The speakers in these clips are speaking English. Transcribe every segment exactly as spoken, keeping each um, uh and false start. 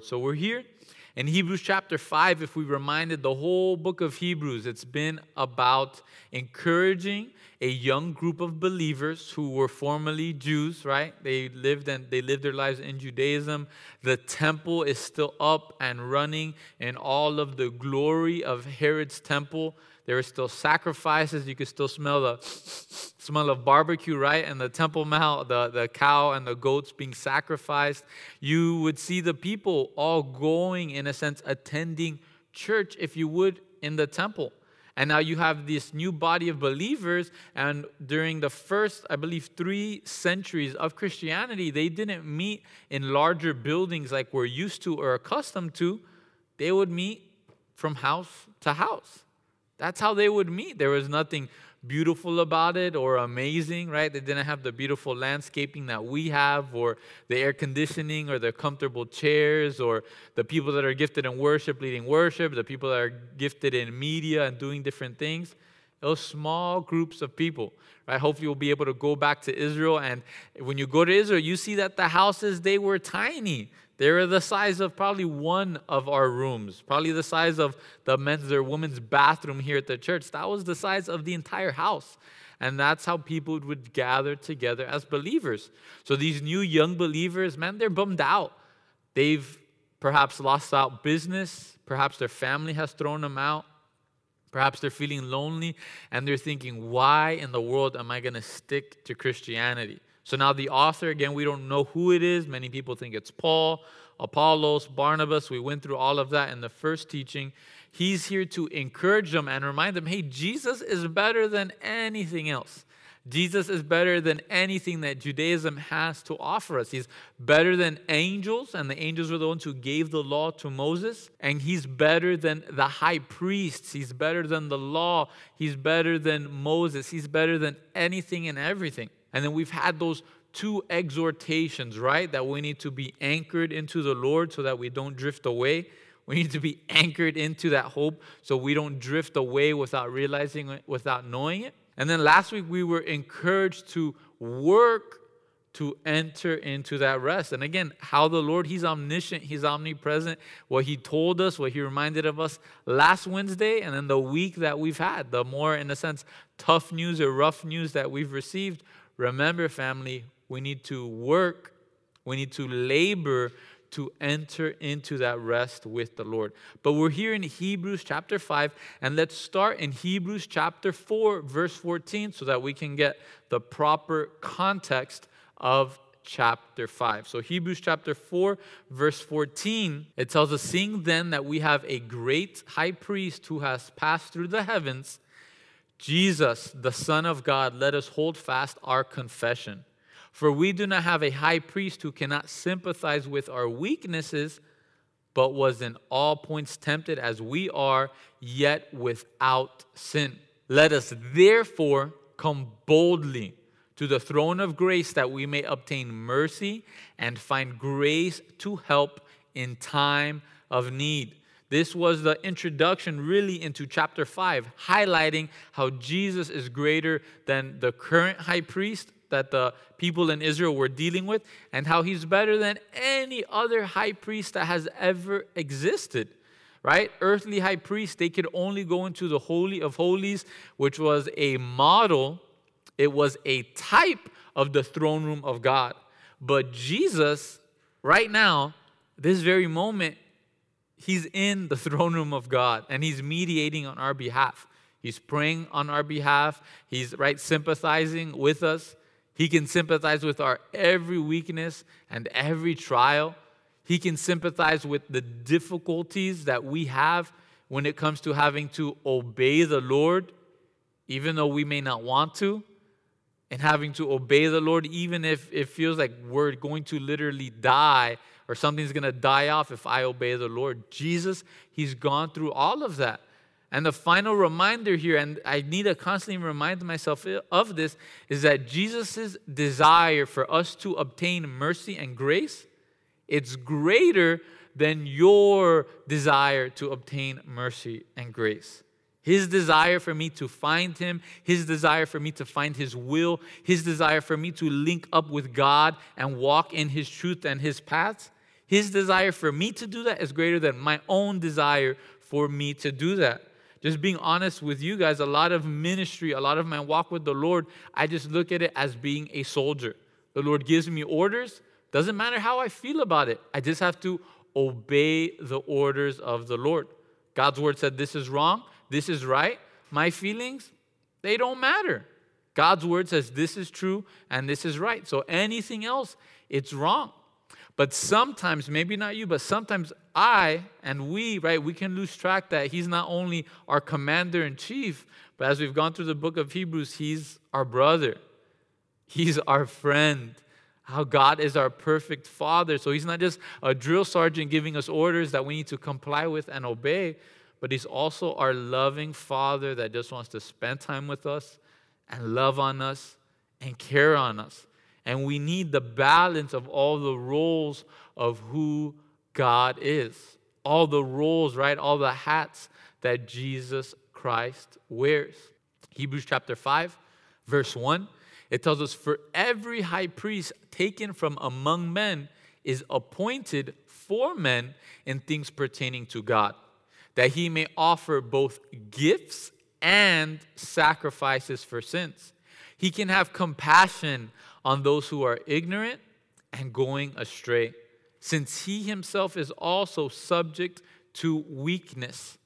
So we're here in Hebrews chapter five. If we reminded, the whole book of Hebrews, it's been about encouraging a young group of believers who were formerly Jews, right? They lived and they lived their lives in Judaism. The temple is still up and running in all of the glory of Herod's temple. There are still sacrifices. You can still smell the smell of barbecue, right? And the Temple Mount, the, the cow and the goats being sacrificed. You would see the people all going, in a sense, attending church, if you would, in the temple. And now you have this new body of believers. And during the first, I believe, three centuries of Christianity, they didn't meet in larger buildings like we're used to or accustomed to. They would meet from house to house. That's how they would meet. There was nothing beautiful about it or amazing, right? They didn't have the beautiful landscaping that we have, or the air conditioning, or the comfortable chairs, or the people that are gifted in worship leading worship, the people that are gifted in media and doing different things. Those small groups of people, right? Hopefully we'll be able to go back to Israel. And when you go to Israel, you see that the houses, they were tiny. They were the size of probably one of our rooms, probably the size of the men's or women's bathroom here at the church. That was the size of the entire house. And that's how people would gather together as believers. So these new young believers, man, they're bummed out. They've perhaps lost out business. Perhaps their family has thrown them out. Perhaps they're feeling lonely, and they're thinking, why in the world am I going to stick to Christianity? So now the author, again, we don't know who it is. Many people think it's Paul, Apollos, Barnabas. We went through all of that in the first teaching. He's here to encourage them and remind them, hey, Jesus is better than anything else. Jesus is better than anything that Judaism has to offer us. He's better than angels, and the angels were the ones who gave the law to Moses. And he's better than the high priests. He's better than the law. He's better than Moses. He's better than anything and everything. And then we've had those two exhortations, right? That we need to be anchored into the Lord so that we don't drift away. We need to be anchored into that hope so we don't drift away without realizing it, without knowing it. And then last week, we were encouraged to work to enter into that rest. And again, how the Lord, he's omniscient, he's omnipresent. What he told us, what he reminded of us last Wednesday, and then the week that we've had, the more, in a sense, tough news or rough news that we've received. Remember, family, we need to work, we need to labor to enter into that rest with the Lord. But we're here in Hebrews chapter five, and let's start in Hebrews chapter four, verse fourteen, so that we can get the proper context of chapter five. So Hebrews chapter four, verse fourteen, it tells us, seeing then that we have a great high priest who has passed through the heavens, Jesus, the Son of God, let us hold fast our confession. For we do not have a high priest who cannot sympathize with our weaknesses, but was in all points tempted as we are, yet without sin. Let us therefore come boldly to the throne of grace that we may obtain mercy and find grace to help in time of need. This was the introduction really into chapter five, highlighting how Jesus is greater than the current high priest that the people in Israel were dealing with, and how he's better than any other high priest that has ever existed, right? Earthly high priests, they could only go into the Holy of Holies, which was a model. It was a type of the throne room of God. But Jesus, right now, this very moment, he's in the throne room of God, and he's mediating on our behalf. He's praying on our behalf. He's, right, sympathizing with us. He can sympathize with our every weakness and every trial. He can sympathize with the difficulties that we have when it comes to having to obey the Lord, even though we may not want to, and having to obey the Lord even if it feels like we're going to literally die or something's going to die off if I obey the Lord. Jesus, he's gone through all of that. And the final reminder here, and I need to constantly remind myself of this, is that Jesus' desire for us to obtain mercy and grace, it's greater than your desire to obtain mercy and grace. His desire for me to find him, his desire for me to find his will, his desire for me to link up with God and walk in his truth and his paths, His desire for me to do that is greater than my own desire for me to do that. Just being honest with you guys, a lot of ministry, a lot of my walk with the Lord, I just look at it as being a soldier. The Lord gives me orders. Doesn't matter how I feel about it. I just have to obey the orders of the Lord. God's word said this is wrong, this is right. My feelings, they don't matter. God's word says this is true and this is right. So anything else, it's wrong. But sometimes, maybe not you, but sometimes I and we, right, we can lose track that he's not only our commander in chief, but as we've gone through the book of Hebrews, he's our brother. He's our friend. How God is our perfect father. So he's not just a drill sergeant giving us orders that we need to comply with and obey, but he's also our loving father that just wants to spend time with us and love on us and care on us. And we need the balance of all the roles of who God is. All the roles, right? All the hats that Jesus Christ wears. Hebrews chapter five, verse one. It tells us, for every high priest taken from among men is appointed for men in things pertaining to God, that he may offer both gifts and sacrifices for sins. He can have compassion on those who are ignorant and going astray, since he himself is also subject to weakness.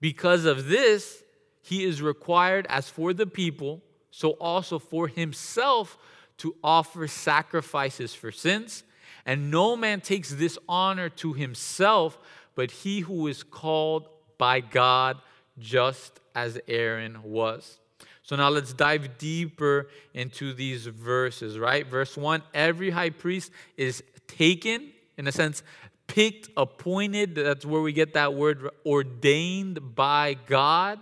Because of this, he is required, as for the people, so also for himself to offer sacrifices for sins. And no man takes this honor to himself, but he who is called by God, just as Aaron was. So now let's dive deeper into these verses, right? Verse one, every high priest is taken, in a sense, picked, appointed. That's where we get that word ordained by God.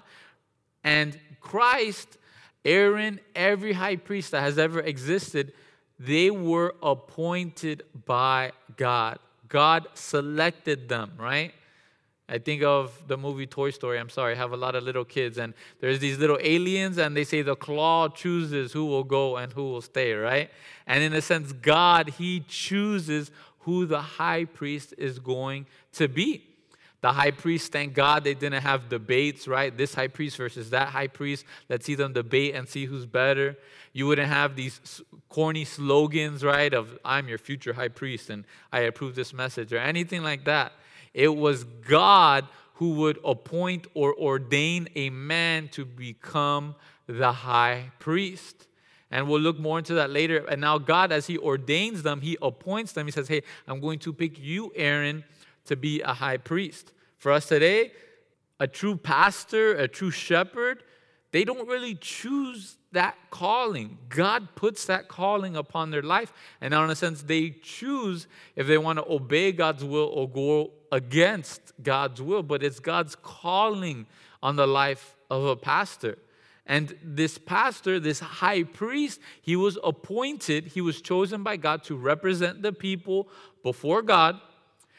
And Christ, Aaron, every high priest that has ever existed, they were appointed by God. God selected them, right? I think of the movie Toy Story. I'm sorry, I have a lot of little kids. And there's these little aliens, and they say the claw chooses who will go and who will stay, right? And in a sense, God, he chooses who the high priest is going to be. The high priest, thank God they didn't have debates, right? This high priest versus that high priest. Let's see them debate and see who's better. You wouldn't have these corny slogans, right? Of, I'm your future high priest and I approve this message or anything like that. It was God who would appoint or ordain a man to become the high priest. And we'll look more into that later. And now God, as he ordains them, he appoints them. He says, hey, I'm going to pick you, Aaron, to be a high priest. For us today, a true pastor, a true shepherd, they don't really choose that calling. God puts that calling upon their life. And now in a sense, they choose if they want to obey God's will or go against God's will. But it's God's calling on the life of a pastor. And this pastor, this high priest, he was appointed, he was chosen by God to represent the people before God,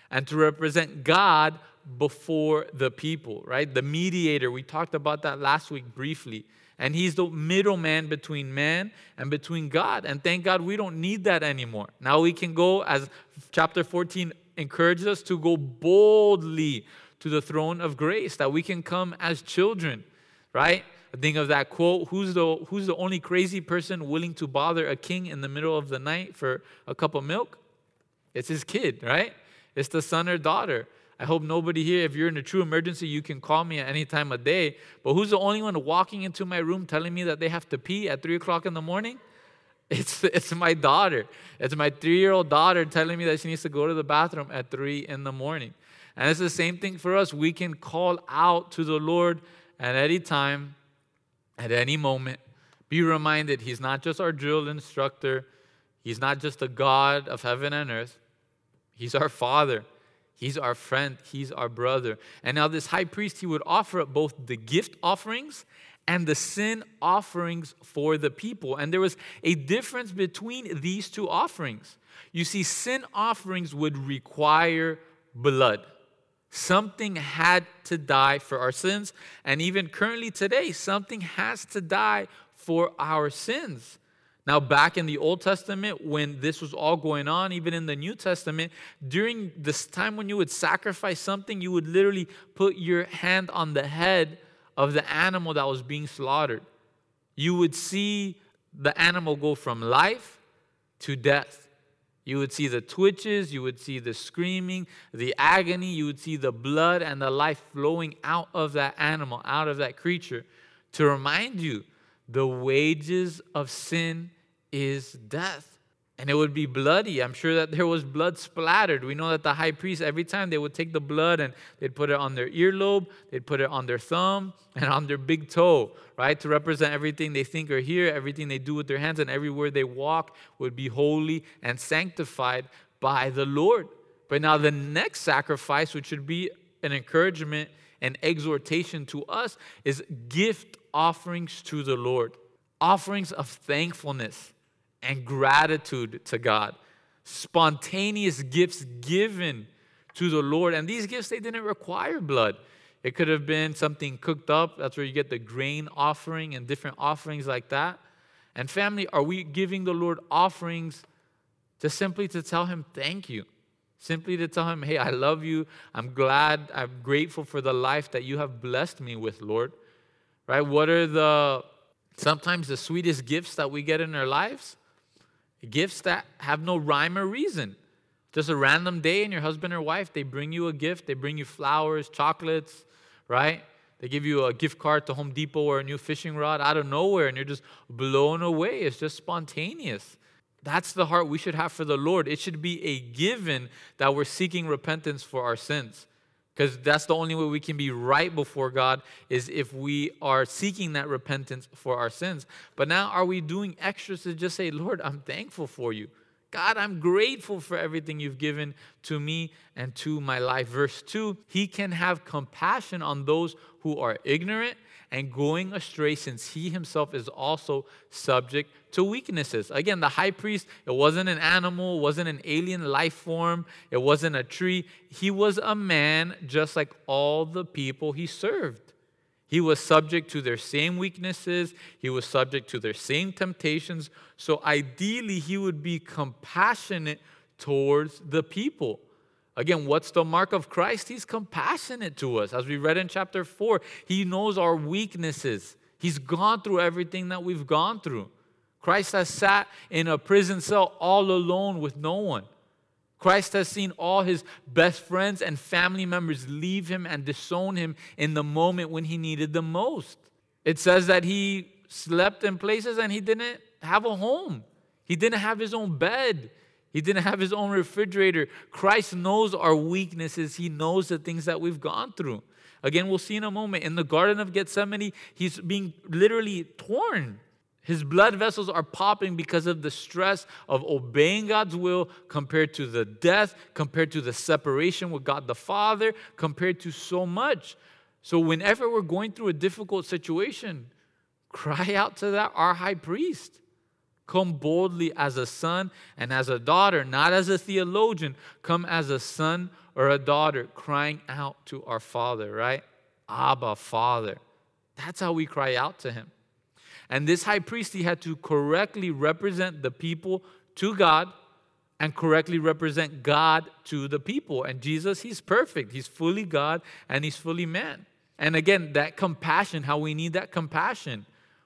and to represent God before the people, right? The mediator, we talked about that last week briefly. And he's the middleman between man and between God. And thank God we don't need that anymore. Now we can go, as chapter fourteen encourages us, to go boldly to the throne of grace, that we can come as children, right? I think of that quote, who's the, who's the only crazy person willing to bother a king in the middle of the night for a cup of milk? It's his kid, right? It's the son or daughter. I hope nobody here, if you're in a true emergency, you can call me at any time of day. But who's the only one walking into my room telling me that they have to pee at three o'clock in the morning? It's it's my daughter. It's my three-year-old daughter telling me that she needs to go to the bathroom at three in the morning. And it's the same thing for us. We can call out to the Lord at any time, at any moment. Be reminded, he's not just our drill instructor. He's not just the God of heaven and earth. He's our father. He's our friend. He's our brother. And now this high priest, he would offer up both the gift offerings and the sin offerings for the people. And there was a difference between these two offerings. You see, sin offerings would require blood. Something had to die for our sins. And even currently today, something has to die for our sins. Now, back in the Old Testament, when this was all going on, even in the New Testament, during this time when you would sacrifice something, you would literally put your hand on the head of the animal that was being slaughtered. You would see the animal go from life to death. You would see the twitches, you would see the screaming, the agony, you would see the blood and the life flowing out of that animal, out of that creature, to remind you the wages of sin is death. And it would be bloody. I'm sure that there was blood splattered. We know that the high priest, every time they would take the blood and they'd put it on their earlobe, they'd put it on their thumb and on their big toe, right? To represent everything they think or hear, everything they do with their hands, and everywhere they walk would be holy and sanctified by the Lord. But now the next sacrifice, which should be an encouragement and exhortation to us, is gift offerings to the Lord. Offerings of thankfulness and gratitude to God. Spontaneous gifts given to the Lord. And these gifts, they didn't require blood. It could have been something cooked up. That's where you get the grain offering and different offerings like that. And family, are we giving the Lord offerings just simply to tell him thank you? Simply to tell him, hey, I love you. I'm glad. I'm grateful for the life that you have blessed me with, Lord. Right? What are the sometimes the sweetest gifts that we get in our lives? Gifts that have no rhyme or reason. Just a random day and your husband or wife, they bring you a gift. They bring you flowers, chocolates, right? They give you a gift card to Home Depot or a new fishing rod out of nowhere, and you're just blown away. It's just spontaneous. That's the heart we should have for the Lord. It should be a given that we're seeking repentance for our sins, because that's the only way we can be right before God, is if we are seeking that repentance for our sins. But now, are we doing extras to just say, Lord, I'm thankful for you. God, I'm grateful for everything you've given to me and to my life. Verse two, he can have compassion on those who are ignorant and going astray, since he himself is also subject to weaknesses. Again, the high priest, it wasn't an animal, it wasn't an alien life form, it wasn't a tree. He was a man just like all the people he served. He was subject to their same weaknesses. He was subject to their same temptations. So ideally, he would be compassionate towards the people. Again, what's the mark of Christ? He's compassionate to us. As we read in chapter four, he knows our weaknesses. He's gone through everything that we've gone through. Christ has sat in a prison cell all alone with no one. Christ has seen all his best friends and family members leave him and disown him in the moment when he needed them most. It says that he slept in places and he didn't have a home. He didn't have his own bed. He didn't have his own refrigerator. Christ knows our weaknesses. He knows the things that we've gone through. Again, we'll see in a moment. In the Garden of Gethsemane, he's being literally torn. His blood vessels are popping because of the stress of obeying God's will compared to the death, compared to the separation with God the Father, compared to so much. So whenever we're going through a difficult situation, cry out to that, our high priest. Come boldly as a son and as a daughter, not as a theologian. Come as a son or a daughter, crying out to our Father, right? Abba, Father. That's how we cry out to him. And this high priest, he had to correctly represent the people to God and correctly represent God to the people. And Jesus, he's perfect. He's fully God and he's fully man. And again, that compassion, how we need that compassion.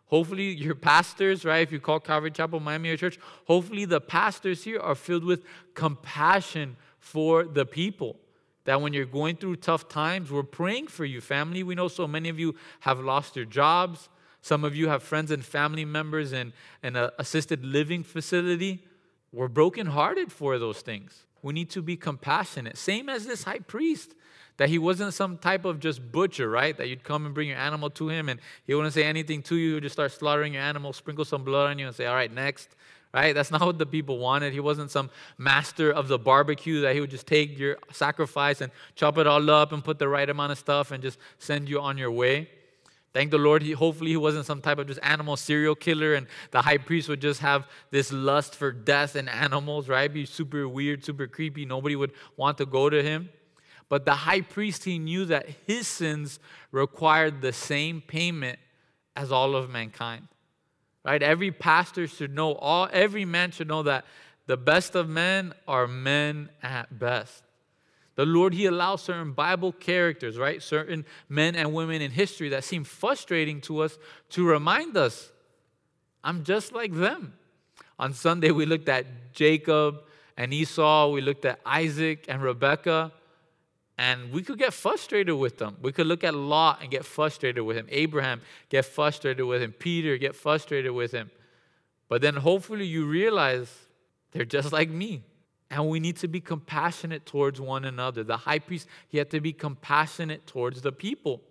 Hopefully your pastors, right, if you call Calvary Chapel Miami your church, hopefully the pastors here are filled with compassion for the people. That when you're going through tough times, we're praying for you, family. We know so many of you have lost your jobs. Some of you have friends and family members in an assisted living facility. We're brokenhearted for those things. We need to be compassionate. Same as this high priest. That he wasn't some type of just butcher, right? That you'd come and bring your animal to him and he wouldn't say anything to you. He'd just start slaughtering your animal, sprinkle some blood on you and say, all right, next, right? That's not what the people wanted. He wasn't some master of the barbecue that he would just take your sacrifice and chop it all up and put the right amount of stuff and just send you on your way. Thank the Lord. He, hopefully he wasn't some type of just animal serial killer and the high priest would just have this lust for death and animals, right? It'd be super weird, super creepy. Nobody would want to go to him. But the high priest, he knew that his sins required the same payment as all of mankind. Right? Every pastor should know, all, every man should know that the best of men are men at best. The Lord, He allows certain Bible characters, right? Certain men and women in history that seem frustrating to us to remind us, I'm just like them. On Sunday, we looked at Jacob and Esau. We looked at Isaac and Rebecca. And we could get frustrated with them. We could look at Lot and get frustrated with him. Abraham, get frustrated with him. Peter, get frustrated with him. But then hopefully you realize they're just like me. And we need to be compassionate towards one another. The high priest, he had to be compassionate towards the people.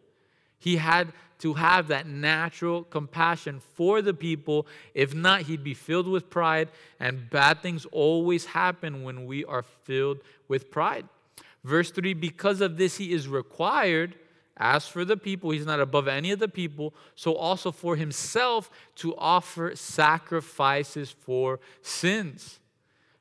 He had to have that natural compassion for the people. If not, he'd be filled with pride. And bad things always happen when we are filled with pride. Verse three, because of this he is required, as for the people, he's not above any of the people, so also for himself to offer sacrifices for sins.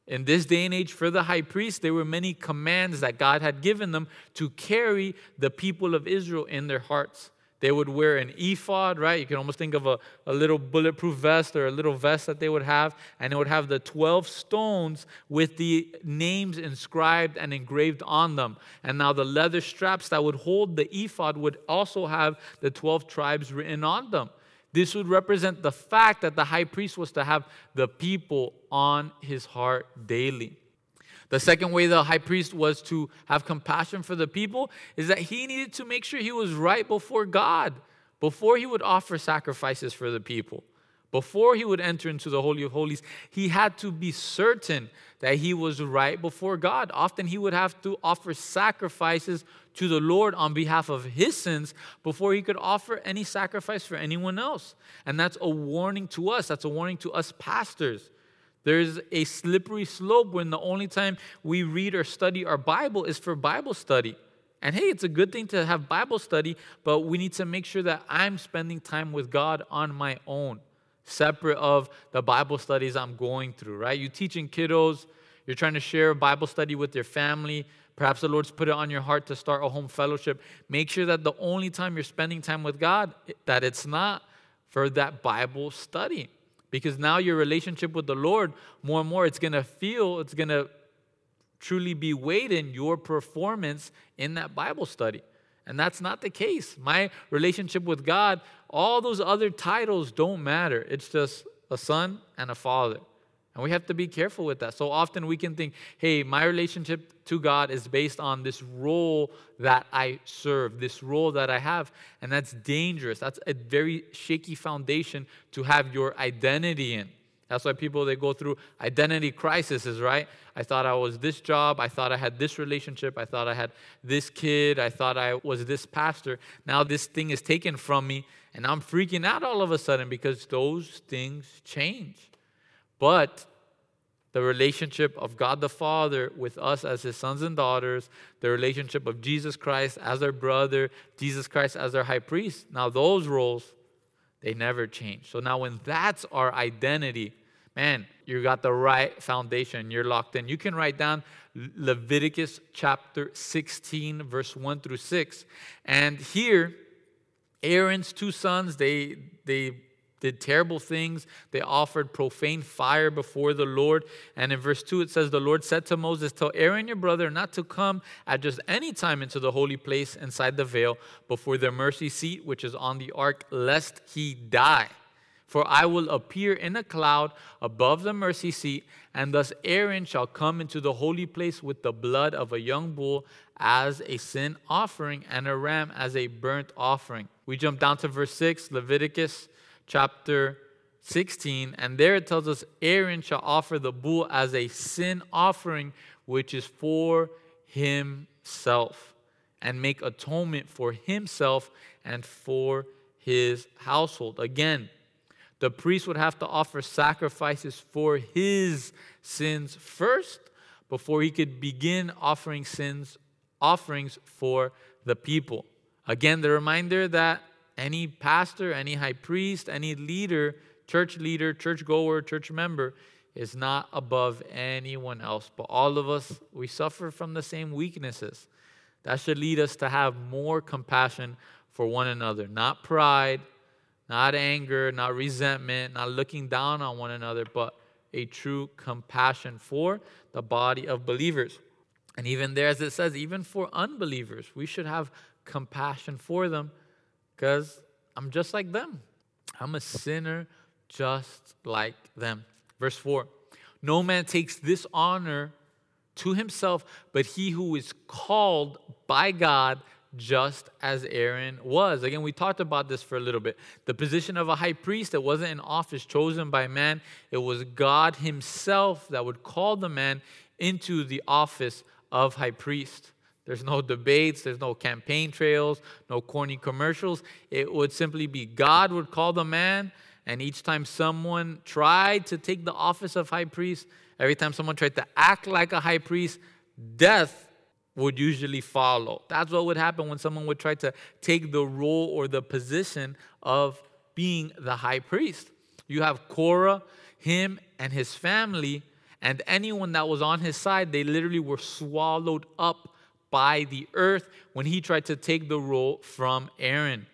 In this day and age, for the high priest, there were many commands that God had given them to carry the people of Israel in their hearts. They would wear an ephod, right? You can almost think of a, a little bulletproof vest or a little vest that they would have. And it would have the twelve stones with the names inscribed and engraved on them. And now the leather straps that would hold the ephod would also have the twelve tribes written on them. This would represent the fact that the high priest was to have the people on his heart daily. The second way the high priest was to have compassion for the people is that he needed to make sure he was right before God, before he would offer sacrifices for the people, before he would enter into the Holy of Holies. He had to be certain that he was right before God. Often he would have to offer sacrifices to the Lord on behalf of his sins before he could offer any sacrifice for anyone else. And that's a warning to us. That's a warning to us pastors. There's a slippery slope when the only time we read or study our Bible is for Bible study. And hey, it's a good thing to have Bible study, but we need to make sure that I'm spending time with God on my own, separate of the Bible studies I'm going through, right? You're teaching kiddos, you're trying to share a Bible study with their family. Perhaps the Lord's put it on your heart to start a home fellowship. Make sure that the only time you're spending time with God, that it's not for that Bible study. Because now your relationship with the Lord, more and more, it's going to feel, it's going to truly be weighed in your performance in that Bible study. And that's not the case. My relationship with God, all those other titles don't matter. It's just a son and a father. And we have to be careful with that. So often we can think, hey, my relationship to God is based on this role that I serve, this role that I have. And that's dangerous. That's a very shaky foundation to have your identity in. That's why people, they go through identity crises, right? I thought I was this job. I thought I had this relationship. I thought I had this kid. I thought I was this pastor. Now this thing is taken from me. And I'm freaking out all of a sudden because those things change. But the relationship of God the Father with us as his sons and daughters, the relationship of Jesus Christ as our brother, Jesus Christ as our high priest, now those roles, they never change. So now when that's our identity, man, you got the right foundation. You're locked in. You can write down Leviticus chapter sixteen, verse one through six. And here, Aaron's two sons, they they. did terrible things. They offered profane fire before the Lord. And in verse two, it says, the Lord said to Moses, tell Aaron your brother not to come at just any time into the holy place inside the veil before the mercy seat, which is on the ark, lest he die. For I will appear in a cloud above the mercy seat, and thus Aaron shall come into the holy place with the blood of a young bull as a sin offering and a ram as a burnt offering. We jump down to verse six, Leviticus chapter sixteen, and there it tells us Aaron shall offer the bull as a sin offering, which is for himself, and make atonement for himself and for his household. Again, the priest would have to offer sacrifices for his sins first before he could begin offering sins offerings for the people. Again, the reminder that any pastor, any high priest, any leader, church leader, church goer, church member is not above anyone else. But all of us, we suffer from the same weaknesses. That should lead us to have more compassion for one another. Not pride, Not anger, not resentment, not looking down on one another, but a true compassion for the body of believers. And even there, as it says, even for unbelievers, we should have compassion for them because I'm just like them. I'm a sinner just like them. Verse four, no man takes this honor to himself, but he who is called by God, just as Aaron was. Again, we talked about this for a little bit. The position of a high priest, that wasn't an office chosen by man. It was God himself that would call the man into the office of high priest. There's no debates. There's no campaign trails, no corny commercials. It would simply be God would call the man. And each time someone tried to take the office of high priest, every time someone tried to act like a high priest, death would usually follow. That's what would happen when someone would try to take the role or the position of being the high priest. You have Korah, him and his family, and anyone that was on his side, they literally were swallowed up by the earth when he tried to take the role from Aaron.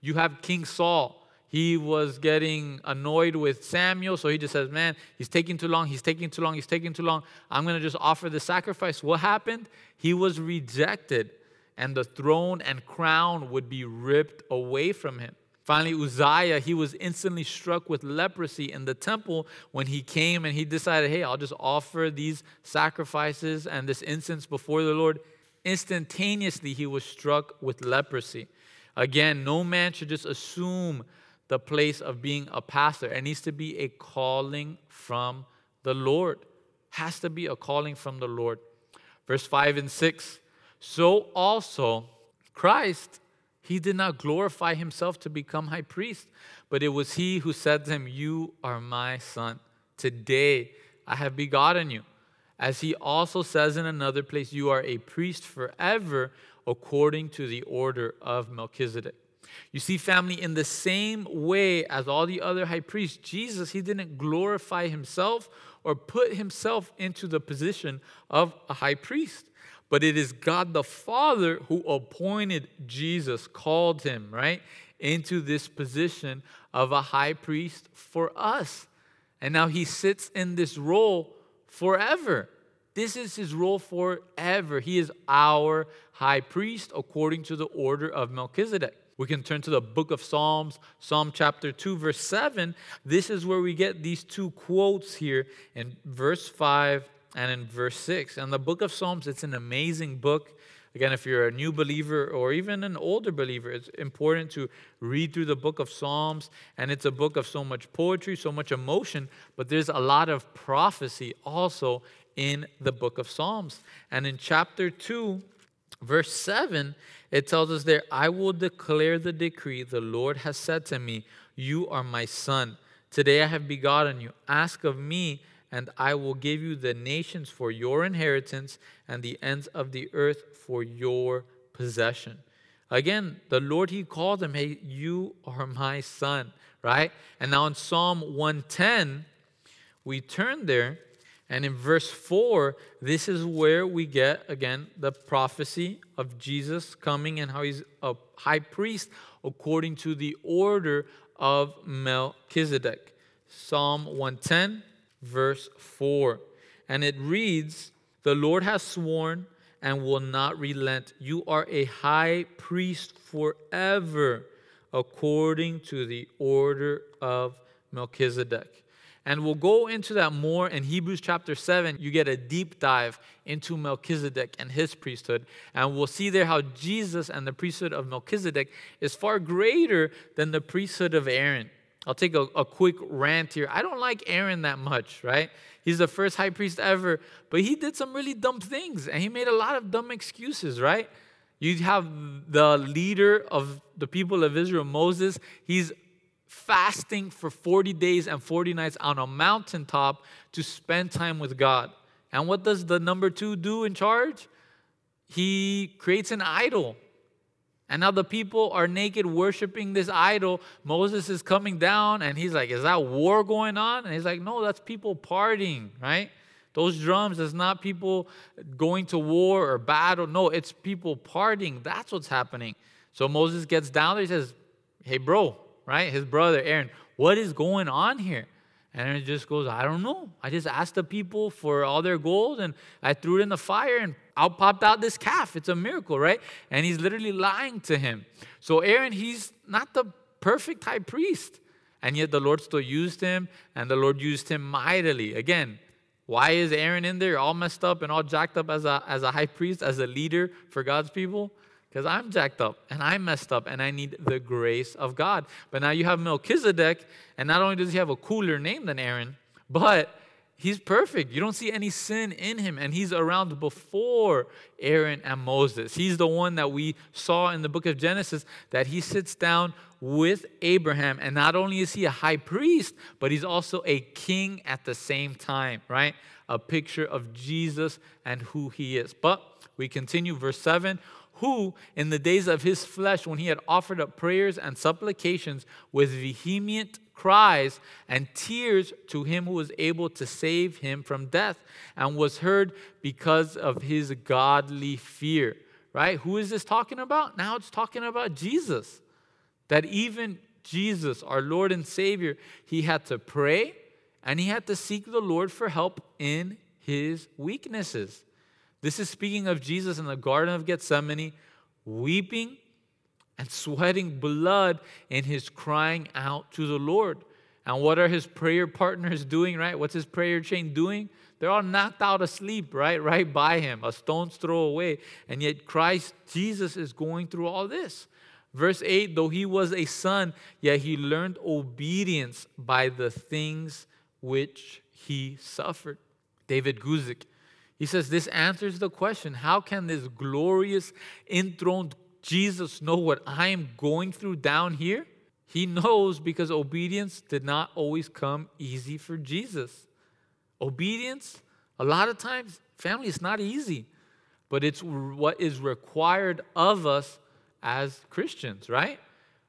You have King Saul. He was getting annoyed with Samuel, so he just says, man, he's taking too long, he's taking too long, he's taking too long. I'm going to just offer the sacrifice. What happened? He was rejected, and the throne and crown would be ripped away from him. Finally, Uzziah, he was instantly struck with leprosy in the temple when he came, and he decided, hey, I'll just offer these sacrifices and this incense before the Lord. Instantaneously, he was struck with leprosy. Again, no man should just assume the place of being a pastor. It needs to be a calling from the Lord. Has to be a calling from the Lord. Verse five and six. So also Christ, he did not glorify himself to become high priest, but it was he who said to him, you are my son. Today I have begotten you. As he also says in another place, you are a priest forever according to the order of Melchizedek. You see, family, in the same way as all the other high priests, Jesus, he didn't glorify himself or put himself into the position of a high priest. But it is God the Father who appointed Jesus, called him, right, into this position of a high priest for us. And now he sits in this role forever. This is his role forever. He is our high priest according to the order of Melchizedek. We can turn to the book of Psalms, Psalm chapter two, verse seven. This is where we get these two quotes here in verse five and in verse six. And the book of Psalms, it's an amazing book. Again, if you're a new believer or even an older believer, it's important to read through the book of Psalms. And it's a book of so much poetry, so much emotion, but there's a lot of prophecy also in the book of Psalms. And in chapter two, verse seven, it tells us there, I will declare the decree. The Lord has said to me, you are my son. Today I have begotten you. Ask of me, and I will give you the nations for your inheritance and the ends of the earth for your possession. Again, the Lord, he called him, hey, you are my son, right? And now in Psalm one ten, we turn there. And in verse four, this is where we get, again, the prophecy of Jesus coming and how he's a high priest according to the order of Melchizedek. Psalm one ten, verse four. And it reads, the Lord has sworn and will not relent. You are a high priest forever according to the order of Melchizedek. And we'll go into that more in Hebrews chapter seven. You get a deep dive into Melchizedek and his priesthood. And we'll see there how Jesus and the priesthood of Melchizedek is far greater than the priesthood of Aaron. I'll take a, a quick rant here. I don't like Aaron that much, right? He's the first high priest ever. But he did some really dumb things. And he made a lot of dumb excuses, right? You have the leader of the people of Israel, Moses. He's fasting for forty days and forty nights on a mountaintop to spend time with God. And what does the number two do in charge? He creates an idol. And now the people are naked worshiping this idol. Moses is coming down and he's like, is that war going on? And he's like, no, that's people partying, right? Those drums is not people going to war or battle. No, it's people partying. That's what's happening. So Moses gets down there. He says, hey, bro, right? His brother, Aaron. What is going on here? And Aaron just goes, I don't know. I just asked the people for all their gold, and I threw it in the fire, and out popped out this calf. It's a miracle, right? And he's literally lying to him. So Aaron, he's not the perfect high priest. And yet the Lord still used him, and the Lord used him mightily. Again, why is Aaron in there all messed up and all jacked up as a as a high priest, as a leader for God's people? Because I'm jacked up, and I messed up, and I need the grace of God. But now you have Melchizedek, and not only does he have a cooler name than Aaron, but he's perfect. You don't see any sin in him, and he's around before Aaron and Moses. He's the one that we saw in the book of Genesis, that he sits down with Abraham, and not only is he a high priest, but he's also a king at the same time, right? A picture of Jesus and who he is. But we continue, verse seven. Who, in the days of his flesh, when he had offered up prayers and supplications with vehement cries and tears to him who was able to save him from death, and was heard because of his godly fear. Right? Who is this talking about? Now it's talking about Jesus. That even Jesus, our Lord and Savior, he had to pray and he had to seek the Lord for help in his weaknesses. This is speaking of Jesus in the Garden of Gethsemane, weeping and sweating blood in his crying out to the Lord. And what are his prayer partners doing, right? What's his prayer chain doing? They're all knocked out asleep, right? Right by him, a stone's throw away. And yet Christ, Jesus, is going through all this. Verse eight, though he was a son, yet he learned obedience by the things which he suffered. David Guzik. He says, this answers the question, how can this glorious, enthroned Jesus know what I am going through down here? He knows because obedience did not always come easy for Jesus. Obedience, a lot of times, family, it's not easy. But it's what is required of us as Christians, right?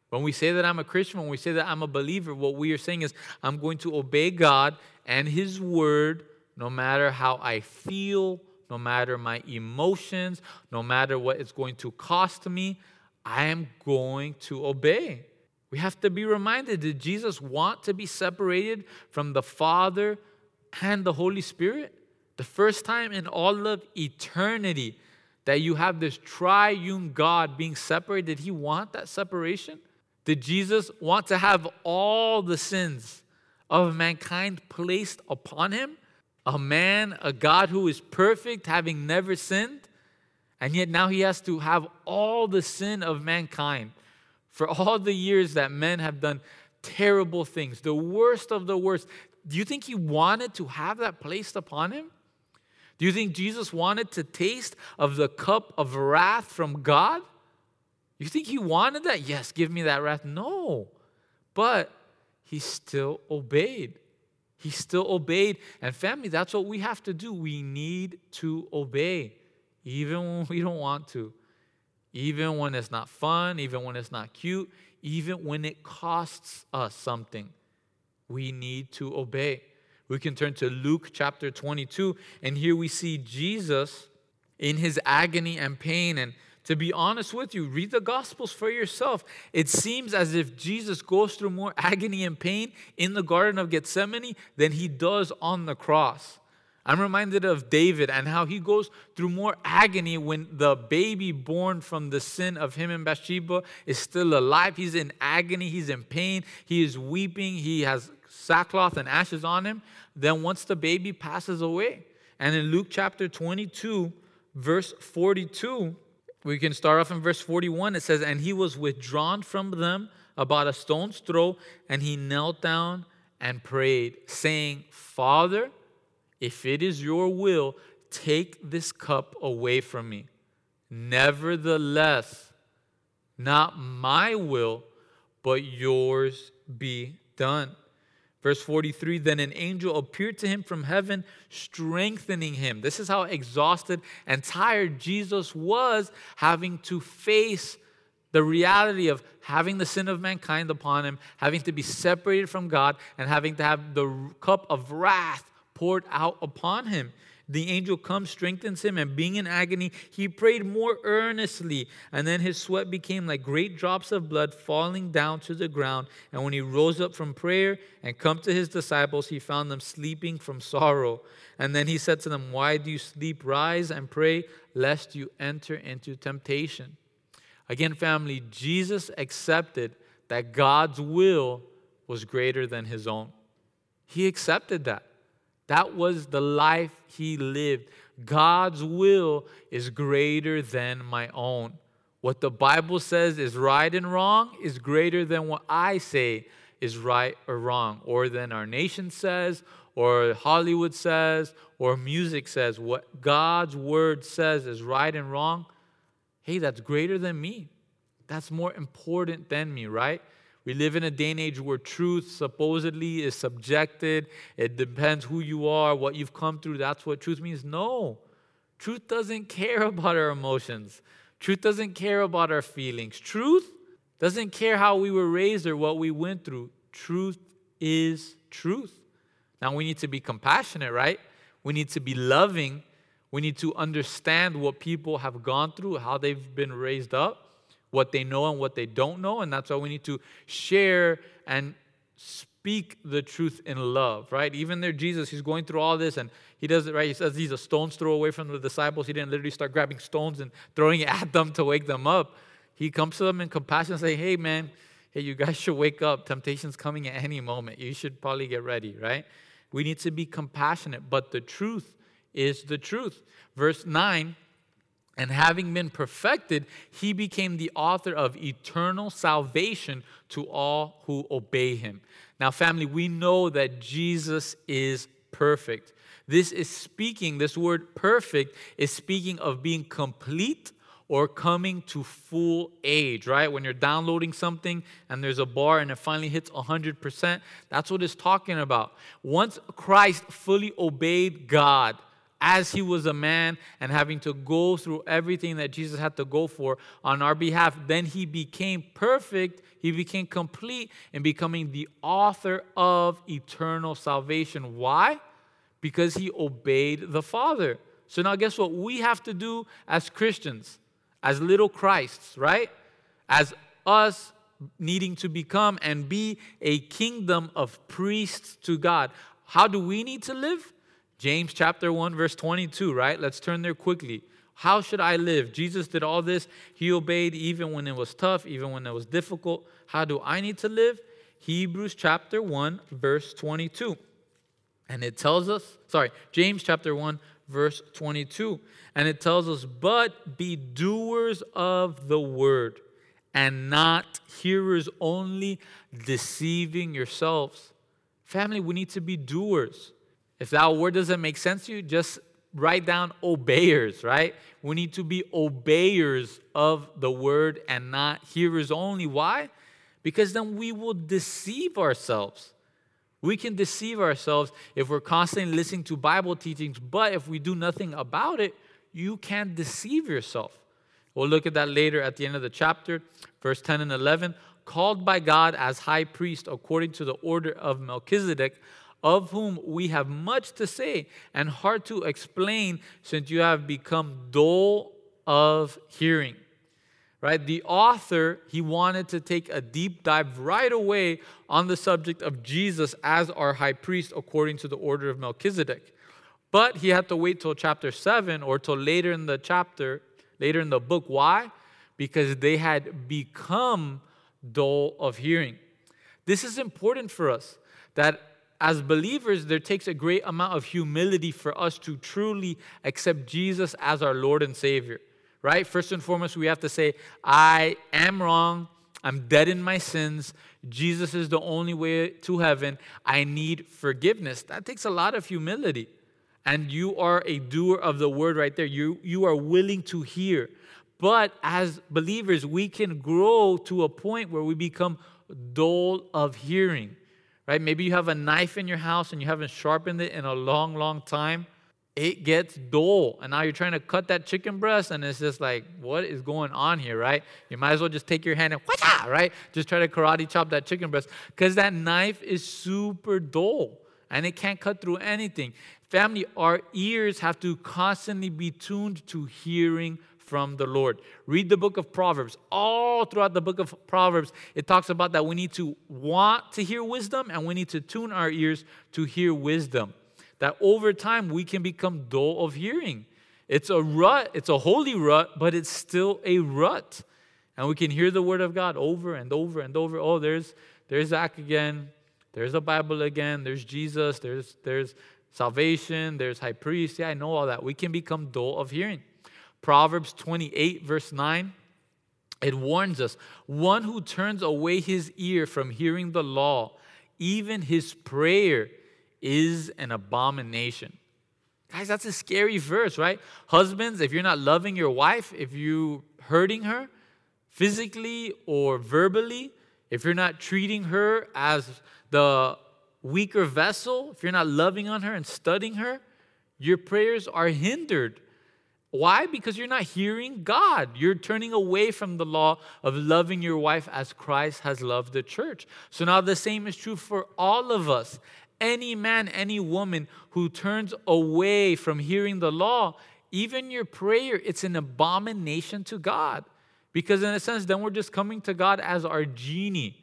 When we say that I'm a Christian, when we say that I'm a believer, what we are saying is, I'm going to obey God and his word, no matter how I feel, no matter my emotions, no matter what it's going to cost me, I am going to obey. We have to be reminded, did Jesus want to be separated from the Father and the Holy Spirit? The first time in all of eternity that you have this triune God being separated, did he want that separation? Did Jesus want to have all the sins of mankind placed upon him? A man, a God who is perfect, having never sinned, and yet now he has to have all the sin of mankind for all the years that men have done terrible things, the worst of the worst. Do you think he wanted to have that placed upon him? Do you think Jesus wanted to taste of the cup of wrath from God? You think he wanted that? Yes, give me that wrath. No, but he still obeyed. He still obeyed. And family, that's what we have to do. We need to obey, even when we don't want to, even when it's not fun, even when it's not cute, even when it costs us something. We need to obey. We can turn to Luke chapter twenty-two, and here we see Jesus in his agony and pain. And to be honest with you, read the Gospels for yourself. It seems as if Jesus goes through more agony and pain in the Garden of Gethsemane than he does on the cross. I'm reminded of David and how he goes through more agony when the baby born from the sin of him and Bathsheba is still alive. He's in agony. He's in pain. He is weeping. He has sackcloth and ashes on him. Then once the baby passes away. And in Luke chapter twenty-two, verse forty-two, we can start off in verse forty-one. It says, and he was withdrawn from them about a stone's throw, and he knelt down and prayed, saying, Father, if it is your will, take this cup away from me. Nevertheless, not my will, but yours be done. Verse forty-three, then an angel appeared to him from heaven, strengthening him. This is how exhausted and tired Jesus was, having to face the reality of having the sin of mankind upon him, having to be separated from God, and having to have the cup of wrath poured out upon him. The angel comes, strengthens him, and being in agony, he prayed more earnestly. And then his sweat became like great drops of blood falling down to the ground. And when he rose up from prayer and come to his disciples, he found them sleeping from sorrow. And then he said to them, why do you sleep? Rise and pray, lest you enter into temptation. Again, family, Jesus accepted that God's will was greater than his own. He accepted that. That was the life he lived. God's will is greater than my own. What the Bible says is right and wrong is greater than what I say is right or wrong, or than our nation says, or Hollywood says, or music says. What God's word says is right and wrong, hey, that's greater than me. That's more important than me, right? We live in a day and age where truth supposedly is subjected. It depends who you are, what you've come through. That's what truth means. No, truth doesn't care about our emotions. Truth doesn't care about our feelings. Truth doesn't care how we were raised or what we went through. Truth is truth. Now, we need to be compassionate, right? We need to be loving. We need to understand what people have gone through, how they've been raised up, what they know and what they don't know. And that's why we need to share and speak the truth in love, right? Even there, Jesus, he's going through all this and he does it, right? He says he's a stone's throw away from the disciples. He didn't literally start grabbing stones and throwing it at them to wake them up. He comes to them in compassion and say, hey, man, hey, you guys should wake up. Temptation's coming at any moment. You should probably get ready, right? We need to be compassionate, but the truth is the truth. Verse nine, and having been perfected, he became the author of eternal salvation to all who obey him. Now, family, we know that Jesus is perfect. This is speaking, this word perfect is speaking of being complete or coming to full age, right? When you're downloading something and there's a bar and it finally hits one hundred percent, that's what it's talking about. Once Christ fully obeyed God, as he was a man and having to go through everything that Jesus had to go for on our behalf, then he became perfect, he became complete in becoming the author of eternal salvation. Why? Because he obeyed the Father. So now guess what we have to do as Christians, as little Christs, right? As us needing to become and be a kingdom of priests to God. How do we need to live? James chapter one, verse twenty-two, right? Let's turn there quickly. How should I live? Jesus did all this. He obeyed even when it was tough, even when it was difficult. How do I need to live? Hebrews chapter one, verse twenty-two. And it tells us, sorry, James chapter one, verse twenty-two. And it tells us, but be doers of the word and not hearers only, deceiving yourselves. Family, we need to be doers. If that word doesn't make sense to you, just write down obeyers, right? We need to be obeyers of the word and not hearers only. Why? Because then we will deceive ourselves. We can deceive ourselves if we're constantly listening to Bible teachings, but if we do nothing about it, you can deceive yourself. We'll look at that later at the end of the chapter, verse ten and eleven. Called by God as high priest according to the order of Melchizedek, of whom we have much to say and hard to explain, since you have become dull of hearing. Right? The author, he wanted to take a deep dive right away on the subject of Jesus as our high priest according to the order of Melchizedek. But he had to wait till chapter seven or till later in the chapter, later in the book. Why? Because they had become dull of hearing. This is important for us, that as believers, there takes a great amount of humility for us to truly accept Jesus as our Lord and Savior, right? First and foremost, we have to say, I am wrong. I'm dead in my sins. Jesus is the only way to heaven. I need forgiveness. That takes a lot of humility. And you are a doer of the word right there. You, you are willing to hear. But as believers, we can grow to a point where we become dull of hearing. Right? Maybe you have a knife in your house and you haven't sharpened it in a long, long time. It gets dull. And now you're trying to cut that chicken breast and it's just like, what is going on here, right? You might as well just take your hand and, whatcha, right? Just try to karate chop that chicken breast because that knife is super dull and it can't cut through anything. family, our ears have to constantly be tuned to hearing from the Lord. Read the book of Proverbs. All throughout the book of Proverbs, it talks about that we need to want to hear wisdom and we need to tune our ears to hear wisdom. That over time, we can become dull of hearing. It's a rut. It's a holy rut, but it's still a rut. And we can hear the word of God over and over and over. Oh, there's there's Zach again. There's the Bible again. There's Jesus. There's, there's salvation. There's high priest. Yeah, I know all that. We can become dull of hearing. Proverbs twenty-eight, verse nine, it warns us, one who turns away his ear from hearing the law, even his prayer is an abomination. Guys, that's a scary verse, right? Husbands, if you're not loving your wife, if you're hurting her physically or verbally, if you're not treating her as the weaker vessel, if you're not loving on her and studying her, your prayers are hindered. Why? Because you're not hearing God. You're turning away from the law of loving your wife as Christ has loved the church. So now the same is true for all of us. Any man, any woman who turns away from hearing the law, even your prayer, it's an abomination to God. Because in a sense, then we're just coming to God as our genie.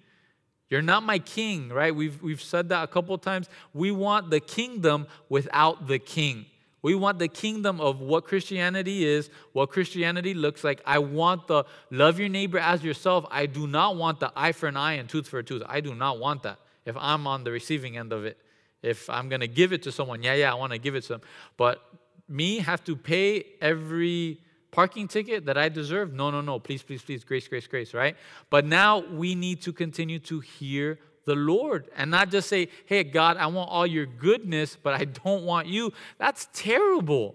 You're not my king, right? We've, we've said that a couple of times. We want the kingdom without the king. We want the kingdom of what Christianity is, what Christianity looks like. I want the love your neighbor as yourself. I do not want the eye for an eye and tooth for a tooth. I do not want that if I'm on the receiving end of it. If I'm going to give it to someone, yeah, yeah, I want to give it to them. But me have to pay every parking ticket that I deserve? No, no, no. Please, please, please. Grace, grace, grace, right? But now we need to continue to hear the Lord and not just say, hey, God, I want all your goodness, but I don't want you. That's terrible.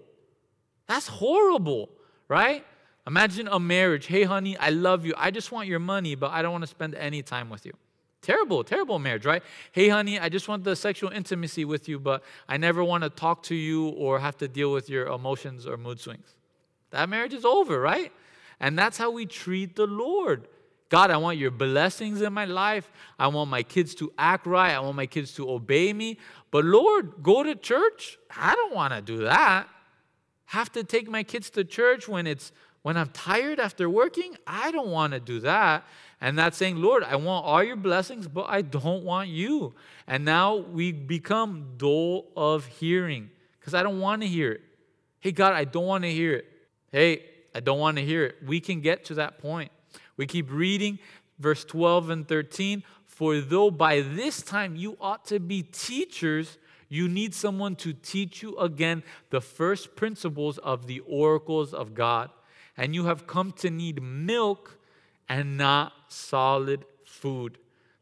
That's horrible, right? Imagine a marriage. Hey, honey, I love you. I just want your money, but I don't want to spend any time with you. Terrible, terrible marriage, right? Hey, honey, I just want the sexual intimacy with you, but I never want to talk to you or have to deal with your emotions or mood swings. That marriage is over, right? And that's how we treat the Lord. God, I want your blessings in my life. I want my kids to act right. I want my kids to obey me. But Lord, go to church? I don't want to do that. Have to take my kids to church when it's when I'm tired after working? I don't want to do that. And that's saying, Lord, I want all your blessings, but I don't want you. And now we become dull of hearing because I don't want to hear it. Hey, God, I don't want to hear it. Hey, I don't want to hear it. We can get to that point. We keep reading verse twelve and thirteen. For though by this time you ought to be teachers, you need someone to teach you again the first principles of the oracles of God. And you have come to need milk and not solid food.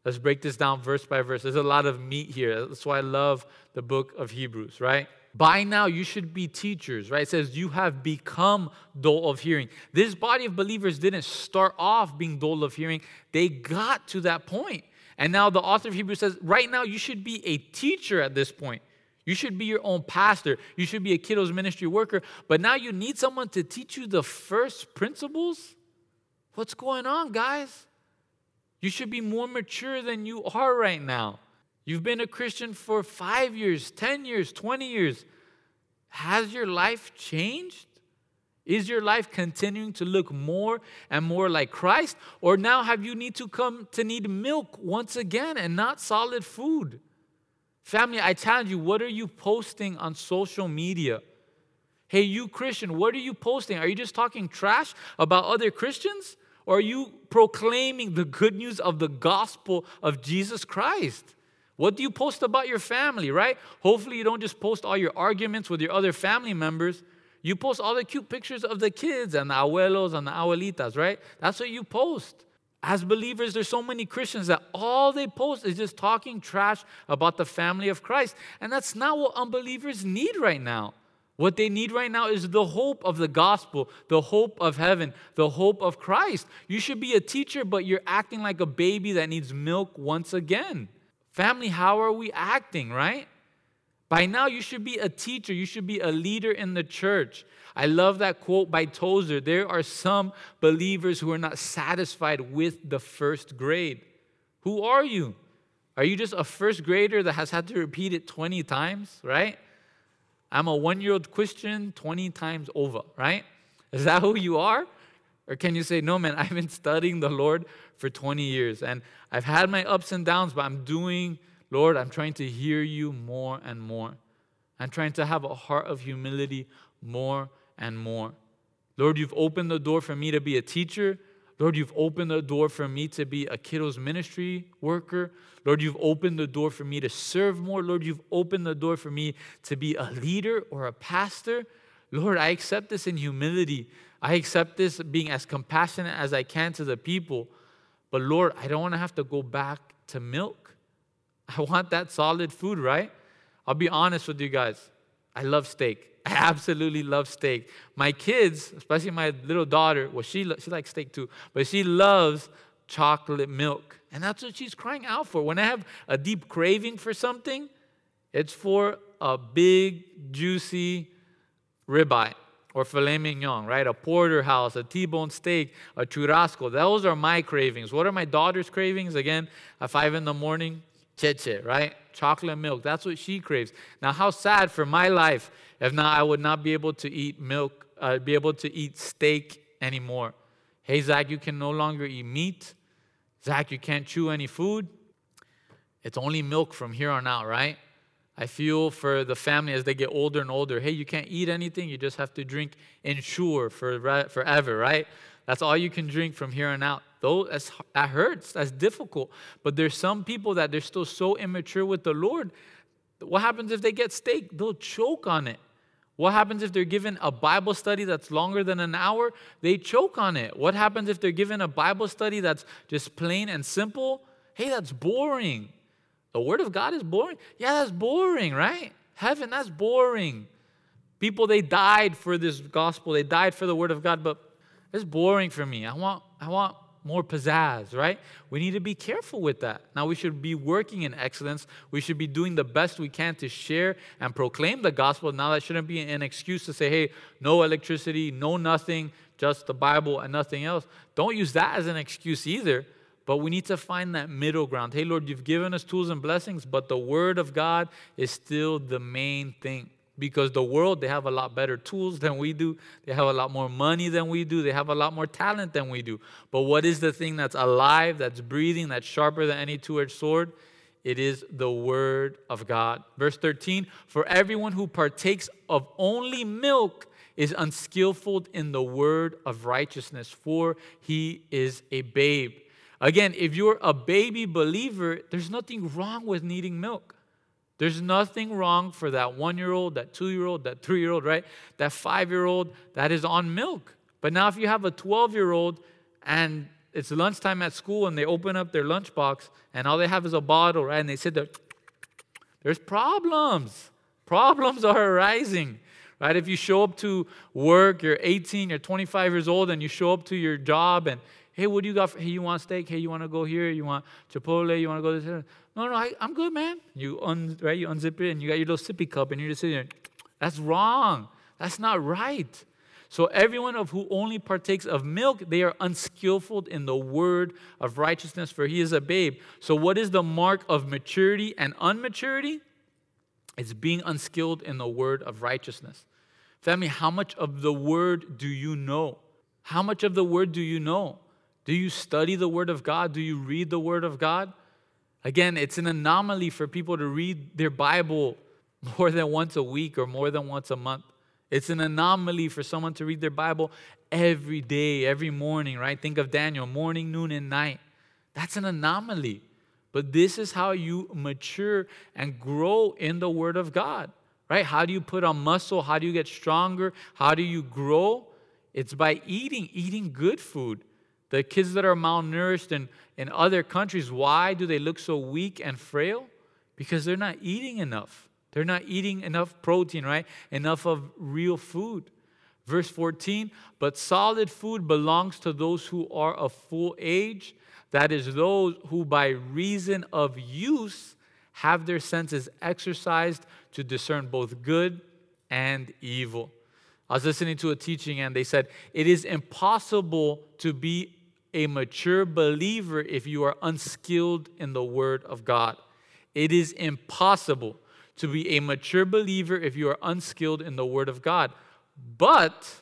Let's break this down verse by verse. There's a lot of meat here. That's why I love the book of Hebrews, right? By now, you should be teachers, right? It says you have become dull of hearing. This body of believers didn't start off being dull of hearing. They got to that point. And now the author of Hebrews says, right now, you should be a teacher at this point. You should be your own pastor. You should be a kiddos ministry worker. But now you need someone to teach you the first principles? What's going on, guys? You should be more mature than you are right now. You've been a Christian for five years, ten years, twenty years. Has your life changed? Is your life continuing to look more and more like Christ? Or now have you need to come to need milk once again and not solid food? Family, I challenge you, what are you posting on social media? Hey, you Christian, what are you posting? Are you just talking trash about other Christians? Or are you proclaiming the good news of the gospel of Jesus Christ? What do you post about your family, right? Hopefully you don't just post all your arguments with your other family members. You post all the cute pictures of the kids and the abuelos and the abuelitas, right? That's what you post. As believers, there's so many Christians that all they post is just talking trash about the family of Christ. And that's not what unbelievers need right now. What they need right now is the hope of the gospel, the hope of heaven, the hope of Christ. You should be a teacher, but you're acting like a baby that needs milk once again. Family, how are we acting, right? By now, you should be a teacher. You should be a leader in the church. I love that quote by Tozer. There are some believers who are not satisfied with the first grade. Who are you? Are you just a first grader that has had to repeat it twenty times, right? I'm a one-year-old Christian twenty times over, right? Is that who you are? Or can you say, no, man, I've been studying the Lord for twenty years, and I've had my ups and downs, but I'm doing, Lord, I'm trying to hear you more and more. I'm trying to have a heart of humility more and more. Lord, you've opened the door for me to be a teacher. Lord, you've opened the door for me to be a kiddos ministry worker. Lord, you've opened the door for me to serve more. Lord, you've opened the door for me to be a leader or a pastor. Lord, I accept this in humility. I accept this being as compassionate as I can to the people. But Lord, I don't want to have to go back to milk. I want that solid food, right? I'll be honest with you guys. I love steak. I absolutely love steak. My kids, especially my little daughter, well, she she likes steak too, but she loves chocolate milk. And that's what she's crying out for. When I have a deep craving for something, it's for a big, juicy ribeye or filet mignon, right? A porterhouse, a T-bone steak, a churrasco. Those are my cravings. What are my daughter's cravings? Again, at five in the morning, cheche, right? Chocolate milk. That's what she craves. Now, how sad for my life if not I would not be able to eat milk, uh, be able to eat steak anymore. Hey, Zach, you can no longer eat meat. Zach, you can't chew any food. It's only milk from here on out, right? I feel for the family as they get older and older. Hey, you can't eat anything. You just have to drink Ensure for forever, right? That's all you can drink from here on out. Those, that hurts. That's difficult. But there's some people that they're still so immature with the Lord. What happens if they get steak? They'll choke on it. What happens if they're given a Bible study that's longer than an hour? They choke on it. What happens if they're given a Bible study that's just plain and simple? Hey, that's boring. The Word of God is boring. Yeah, that's boring, right? Heaven, that's boring. People, they died for this gospel. They died for the Word of God, but it's boring for me. I want, I want more pizzazz, right? We need to be careful with that. Now, we should be working in excellence. We should be doing the best we can to share and proclaim the gospel. Now, that shouldn't be an excuse to say, hey, no electricity, no nothing, just the Bible and nothing else. Don't use that as an excuse either, but we need to find that middle ground. Hey, Lord, you've given us tools and blessings, but the Word of God is still the main thing. Because the world, they have a lot better tools than we do. They have a lot more money than we do. They have a lot more talent than we do. But what is the thing that's alive, that's breathing, that's sharper than any two-edged sword? It is the Word of God. Verse thirteen, for everyone who partakes of only milk is unskillful in the word of righteousness, for he is a babe. Again, if you're a baby believer, there's nothing wrong with needing milk. There's nothing wrong for that one-year-old, that two-year-old, that three-year-old, right? That five-year-old that is on milk. But now if you have a twelve-year-old and it's lunchtime at school and they open up their lunchbox and all they have is a bottle, right? And they sit there, there's problems. Problems are arising, right? If you show up to work, you're eighteen, you're twenty-five years old, and you show up to your job and, hey, what do you got? For, hey, you want steak? Hey, you want to go here? You want Chipotle? You want to go this? No, no, I, I'm good, man. You un, right? You unzip it, and you got your little sippy cup, and you're just sitting there. That's wrong. That's not right. So everyone of who only partakes of milk, they are unskillful in the word of righteousness, for he is a babe. So what is the mark of maturity and unmaturity? It's being unskilled in the word of righteousness. Family, how much of the word do you know? How much of the word do you know? Do you study the Word of God? Do you read the Word of God? Again, it's an anomaly for people to read their Bible more than once a week or more than once a month. It's an anomaly for someone to read their Bible every day, every morning, right? Think of Daniel, morning, noon, and night. That's an anomaly. But this is how you mature and grow in the Word of God, right? How do you put on muscle? How do you get stronger? How do you grow? It's by eating, eating good food. The kids that are malnourished in, in other countries, why do they look so weak and frail? Because they're not eating enough. They're not eating enough protein, right? Enough of real food. Verse fourteen, but solid food belongs to those who are of full age. That is those who by reason of use have their senses exercised to discern both good and evil. I was listening to a teaching and they said, it is impossible to be a mature believer if you are unskilled in the Word of God. It is impossible to be a mature believer if you are unskilled in the Word of God. But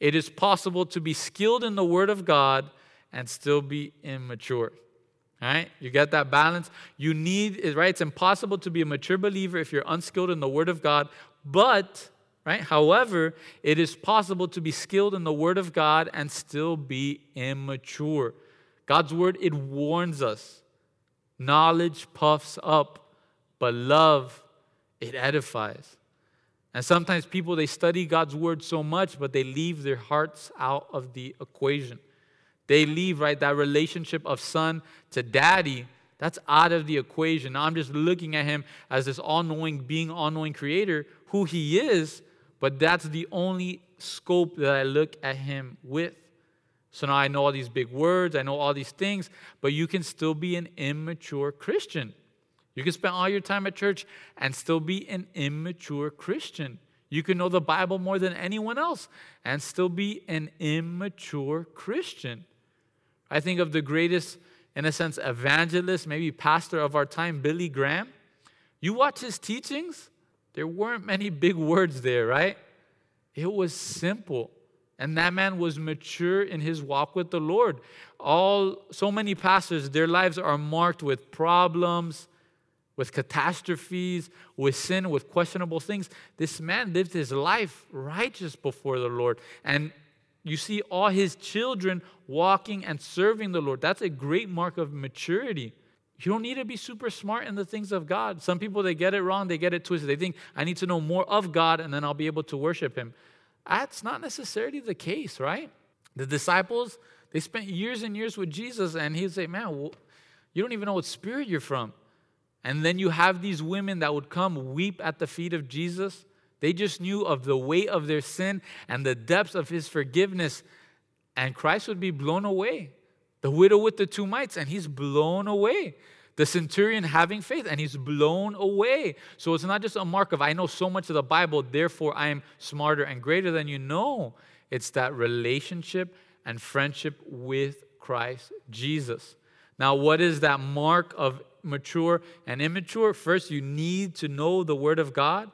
it is possible to be skilled in the Word of God and still be immature. All right? You get that balance? You need, right? It's impossible to be a mature believer if you're unskilled in the Word of God. But, right? However, it is possible to be skilled in the Word of God and still be immature. God's Word, it warns us. Knowledge puffs up, but love, it edifies. And sometimes people, they study God's Word so much, but they leave their hearts out of the equation. They leave, right, that relationship of son to daddy. That's out of the equation. Now I'm just looking at him as this all-knowing being, all-knowing creator, who he is, but that's the only scope that I look at him with. So now I know all these big words, I know all these things, but you can still be an immature Christian. You can spend all your time at church and still be an immature Christian. You can know the Bible more than anyone else and still be an immature Christian. I think of the greatest, in a sense, evangelist, maybe pastor of our time, Billy Graham. You watch his teachings, there weren't many big words there, right? It was simple. And that man was mature in his walk with the Lord. All so many pastors, their lives are marked with problems, with catastrophes, with sin, with questionable things. This man lived his life righteous before the Lord. And you see all his children walking and serving the Lord. That's a great mark of maturity. You don't need to be super smart in the things of God. Some people, they get it wrong, they get it twisted. They think, I need to know more of God and then I'll be able to worship him. That's not necessarily the case, right? The disciples, they spent years and years with Jesus, and he'd say, man, well, you don't even know what spirit you're from. And then you have these women that would come weep at the feet of Jesus. They just knew of the weight of their sin and the depths of his forgiveness, and Christ would be blown away. The widow with the two mites, and he's blown away. The centurion having faith, and he's blown away. So it's not just a mark of, I know so much of the Bible, therefore I am smarter and greater than you. No, it's that relationship and friendship with Christ Jesus. Now, what is that mark of mature and immature? First, you need to know the Word of God,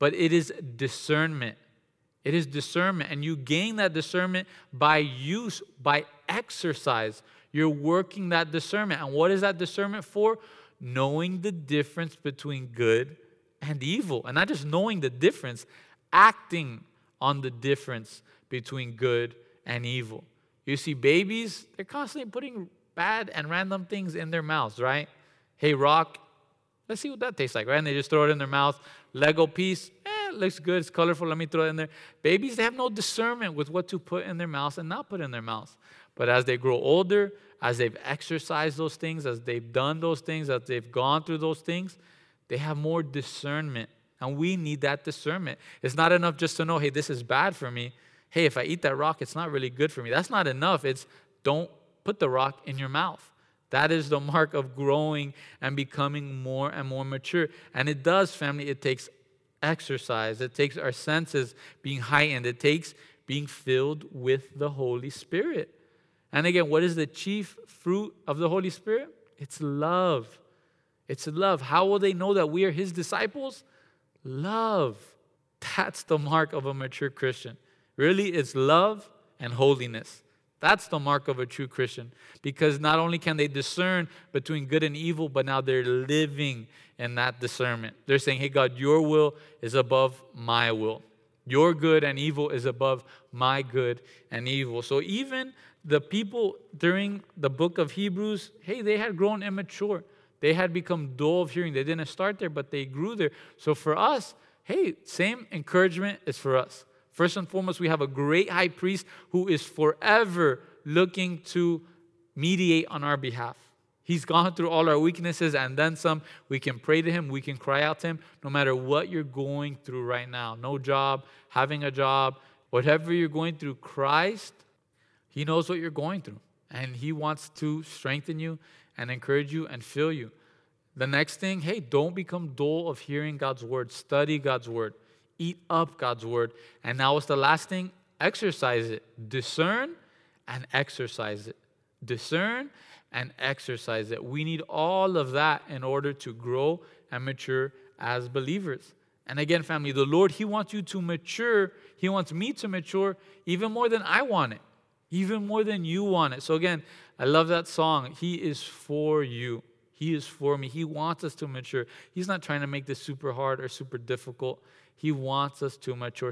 but it is discernment. It is discernment, and you gain that discernment by use, by exercise. You're working that discernment. And what is that discernment for? Knowing the difference between good and evil. And not just knowing the difference, acting on the difference between good and evil. You see, babies, they're constantly putting bad and random things in their mouths, right? Hey, rock, let's see what that tastes like, right? And they just throw it in their mouth. Lego piece, eh, it looks good, it's colorful, let me throw it in there. Babies, they have no discernment with what to put in their mouths and not put in their mouths. But as they grow older, as they've exercised those things, as they've done those things, as they've gone through those things, they have more discernment. And we need that discernment. It's not enough just to know, hey, this is bad for me. Hey, if I eat that rock, it's not really good for me. That's not enough. It's don't put the rock in your mouth. That is the mark of growing and becoming more and more mature. And it does, family, it takes exercise. It takes our senses being heightened. It takes being filled with the Holy Spirit. And again, what is the chief fruit of the Holy Spirit? It's love. It's love. How will they know that we are his disciples? Love. That's the mark of a mature Christian. Really, it's love and holiness. That's the mark of a true Christian. Because not only can they discern between good and evil, but now they're living in that discernment. They're saying, hey, God, your will is above my will. Your good and evil is above my good and evil. So even the people during the book of Hebrews, hey, they had grown immature. They had become dull of hearing. They didn't start there, but they grew there. So for us, hey, same encouragement is for us. First and foremost, we have a great high priest who is forever looking to mediate on our behalf. He's gone through all our weaknesses and then some. We can pray to him. We can cry out to him no matter what you're going through right now. No job, having a job, whatever you're going through, Christ, he knows what you're going through. And he wants to strengthen you and encourage you and fill you. The next thing, hey, don't become dull of hearing God's word. Study God's word. Eat up God's word. And now what's the last thing? Exercise it. Discern and exercise it. Discern and exercise it. We need all of that in order to grow and mature as believers. And again, family, the Lord, He wants you to mature. He wants me to mature even more than I want it, even more than you want it. So again, I love that song. He is for you. He is for me. He wants us to mature. He's not trying to make this super hard or super difficult. He wants us to mature.